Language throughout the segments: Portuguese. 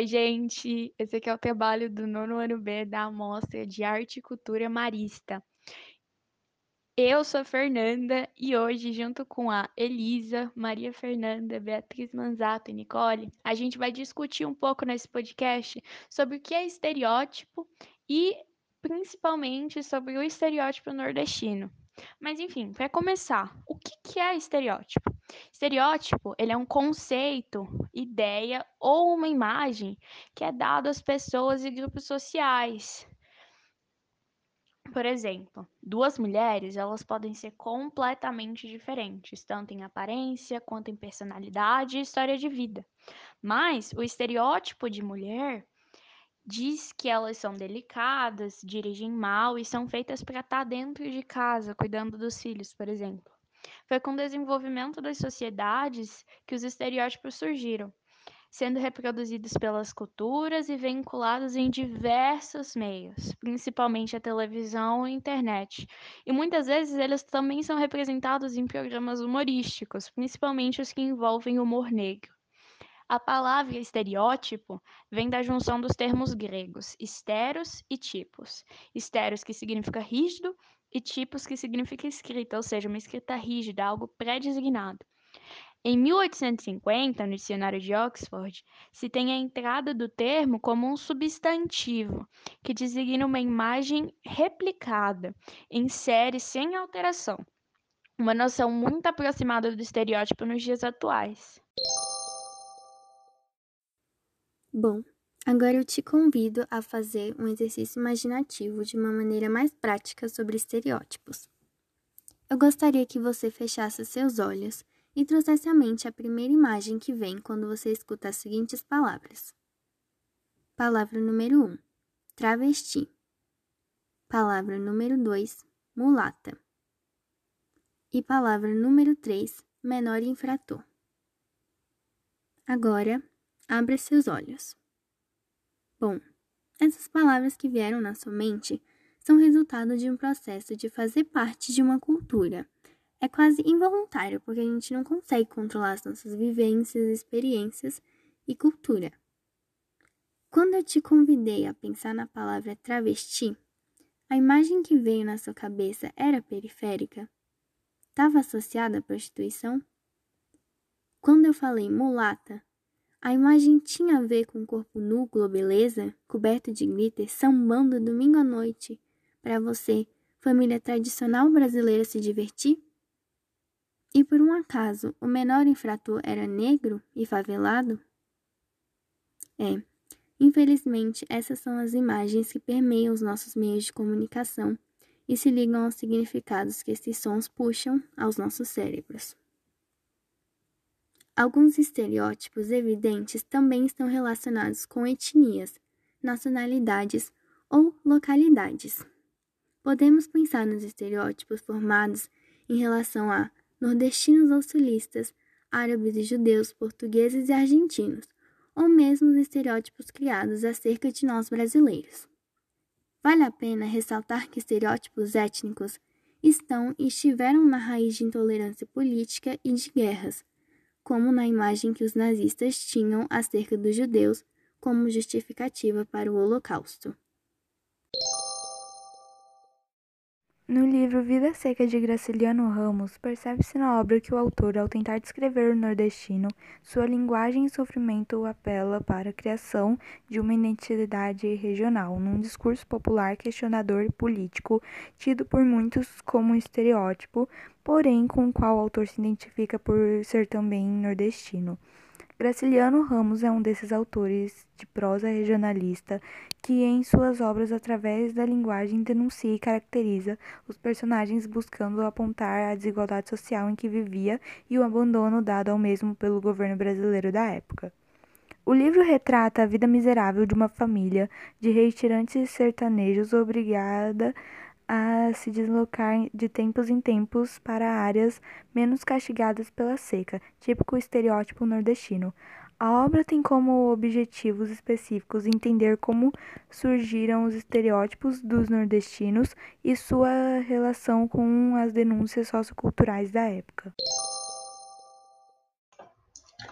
Oi, gente! Esse aqui é o trabalho do nono ano B da Amostra de Arte e Cultura Marista. Eu sou a Fernanda e hoje, junto com a Elisa, Maria Fernanda, Beatriz Manzato e Nicole, a gente vai discutir um pouco nesse podcast sobre o que é estereótipo e, principalmente, sobre o estereótipo nordestino. Mas, enfim, para começar, o que é estereótipo? Estereótipo, ele é um conceito, ideia ou uma imagem que é dado às pessoas e grupos sociais. Por exemplo, duas mulheres, elas podem ser completamente diferentes, tanto em aparência, quanto em personalidade e história de vida. Mas o estereótipo de mulher diz que elas são delicadas, dirigem mal e são feitas para estar dentro de casa, cuidando dos filhos, por exemplo. Foi com o desenvolvimento das sociedades que os estereótipos surgiram, sendo reproduzidos pelas culturas e vinculados em diversos meios, principalmente a televisão e a internet. E muitas vezes eles também são representados em programas humorísticos, principalmente os que envolvem humor negro. A palavra estereótipo vem da junção dos termos gregos, esteros e tipos. Esteros, que significa rígido, e tipos, que significa escrita, ou seja, uma escrita rígida, algo pré-designado. Em 1850, no dicionário de Oxford, se tem a entrada do termo como um substantivo, que designa uma imagem replicada, em série sem alteração. Uma noção muito aproximada do estereótipo nos dias atuais. Bom, agora eu te convido a fazer um exercício imaginativo de uma maneira mais prática sobre estereótipos. Eu gostaria que você fechasse seus olhos e trouxesse à mente a primeira imagem que vem quando você escuta as seguintes palavras. Palavra número 1, travesti. Palavra número 2, mulata. E palavra número 3, menor infrator. Agora, abra seus olhos. Bom, essas palavras que vieram na sua mente são resultado de um processo de fazer parte de uma cultura. É quase involuntário, porque a gente não consegue controlar as nossas vivências, experiências e cultura. Quando eu te convidei a pensar na palavra travesti, a imagem que veio na sua cabeça era periférica? Estava associada à prostituição? Quando eu falei mulata, a imagem tinha a ver com o corpo nu, globeleza, coberto de glitter, sambando domingo à noite. Para você, família tradicional brasileira se divertir? E por um acaso, o menor infrator era negro e favelado? É, infelizmente, essas são as imagens que permeiam os nossos meios de comunicação e se ligam aos significados que esses sons puxam aos nossos cérebros. Alguns estereótipos evidentes também estão relacionados com etnias, nacionalidades ou localidades. Podemos pensar nos estereótipos formados em relação a nordestinos ou sulistas, árabes e judeus, portugueses e argentinos, ou mesmo os estereótipos criados acerca de nós brasileiros. Vale a pena ressaltar que estereótipos étnicos estão e estiveram na raiz de intolerância política e de guerras, como na imagem que os nazistas tinham acerca dos judeus como justificativa para o Holocausto. No livro Vida Seca de Graciliano Ramos, percebe-se na obra que o autor, ao tentar descrever o nordestino, sua linguagem e sofrimento apela para a criação de uma identidade regional, num discurso popular questionador e político, tido por muitos como um estereótipo, porém com o qual o autor se identifica por ser também nordestino. Graciliano Ramos é um desses autores de prosa regionalista que, em suas obras, através da linguagem, denuncia e caracteriza os personagens buscando apontar a desigualdade social em que vivia e o abandono dado ao mesmo pelo governo brasileiro da época. O livro retrata a vida miserável de uma família de retirantes sertanejos obrigada a se deslocar de tempos em tempos para áreas menos castigadas pela seca, típico estereótipo nordestino. A obra tem como objetivos específicos entender como surgiram os estereótipos dos nordestinos e sua relação com as denúncias socioculturais da época.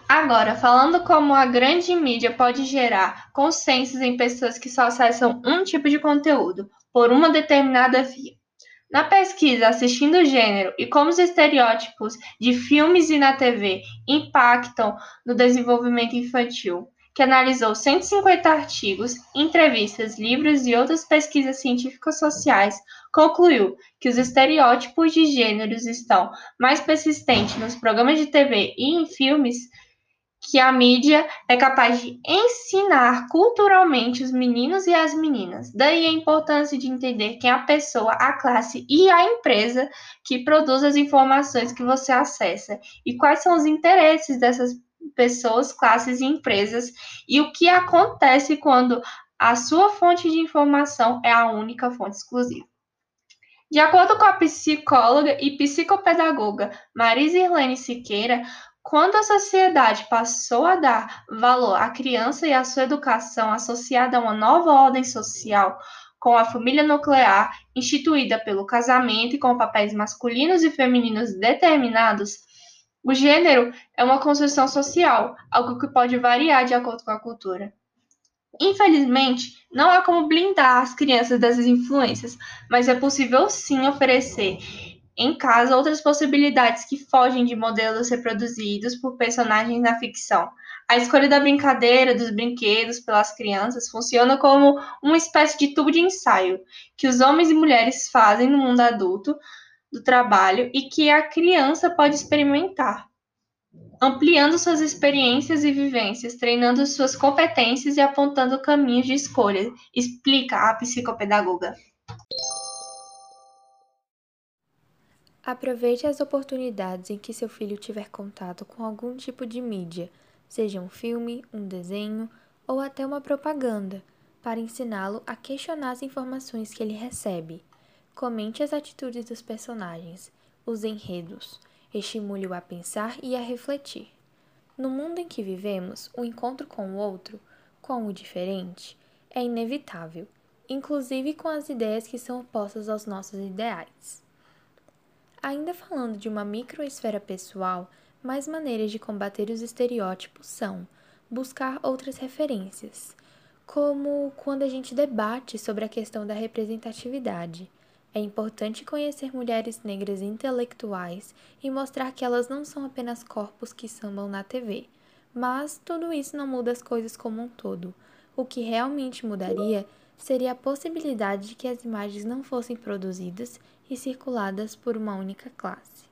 Agora, falando como a grande mídia pode gerar consensos em pessoas que só acessam um tipo de conteúdo por uma determinada via. Na pesquisa Assistindo o Gênero e como os estereótipos de filmes e na TV impactam no desenvolvimento infantil, que analisou 150 artigos, entrevistas, livros e outras pesquisas científico-sociais, concluiu que os estereótipos de gêneros estão mais persistentes nos programas de TV e em filmes, que a mídia é capaz de ensinar culturalmente os meninos e as meninas. Daí a importância de entender quem é a pessoa, a classe e a empresa que produz as informações que você acessa e quais são os interesses dessas pessoas, classes e empresas e o que acontece quando a sua fonte de informação é a única fonte exclusiva. De acordo com a psicóloga e psicopedagoga Marisa Irlene Siqueira, quando a sociedade passou a dar valor à criança e à sua educação associada a uma nova ordem social, com a família nuclear instituída pelo casamento e com papéis masculinos e femininos determinados, o gênero é uma construção social, algo que pode variar de acordo com a cultura. Infelizmente, não há como blindar as crianças dessas influências, mas é possível sim oferecer em casa, outras possibilidades que fogem de modelos reproduzidos por personagens na ficção. A escolha da brincadeira, dos brinquedos pelas crianças funciona como uma espécie de tubo de ensaio que os homens e mulheres fazem no mundo adulto do trabalho e que a criança pode experimentar, ampliando suas experiências e vivências, treinando suas competências e apontando caminhos de escolha, explica a psicopedagoga. Aproveite as oportunidades em que seu filho tiver contato com algum tipo de mídia, seja um filme, um desenho ou até uma propaganda, para ensiná-lo a questionar as informações que ele recebe. Comente as atitudes dos personagens, os enredos, estimule-o a pensar e a refletir. No mundo em que vivemos, o encontro com o outro, com o diferente, é inevitável, inclusive com as ideias que são opostas aos nossos ideais. Ainda falando de uma microesfera pessoal, mais maneiras de combater os estereótipos são buscar outras referências, como quando a gente debate sobre a questão da representatividade. É importante conhecer mulheres negras intelectuais e mostrar que elas não são apenas corpos que sambam na TV, mas tudo isso não muda as coisas como um todo. O que realmente mudaria seria a possibilidade de que as imagens não fossem produzidas e circuladas por uma única classe.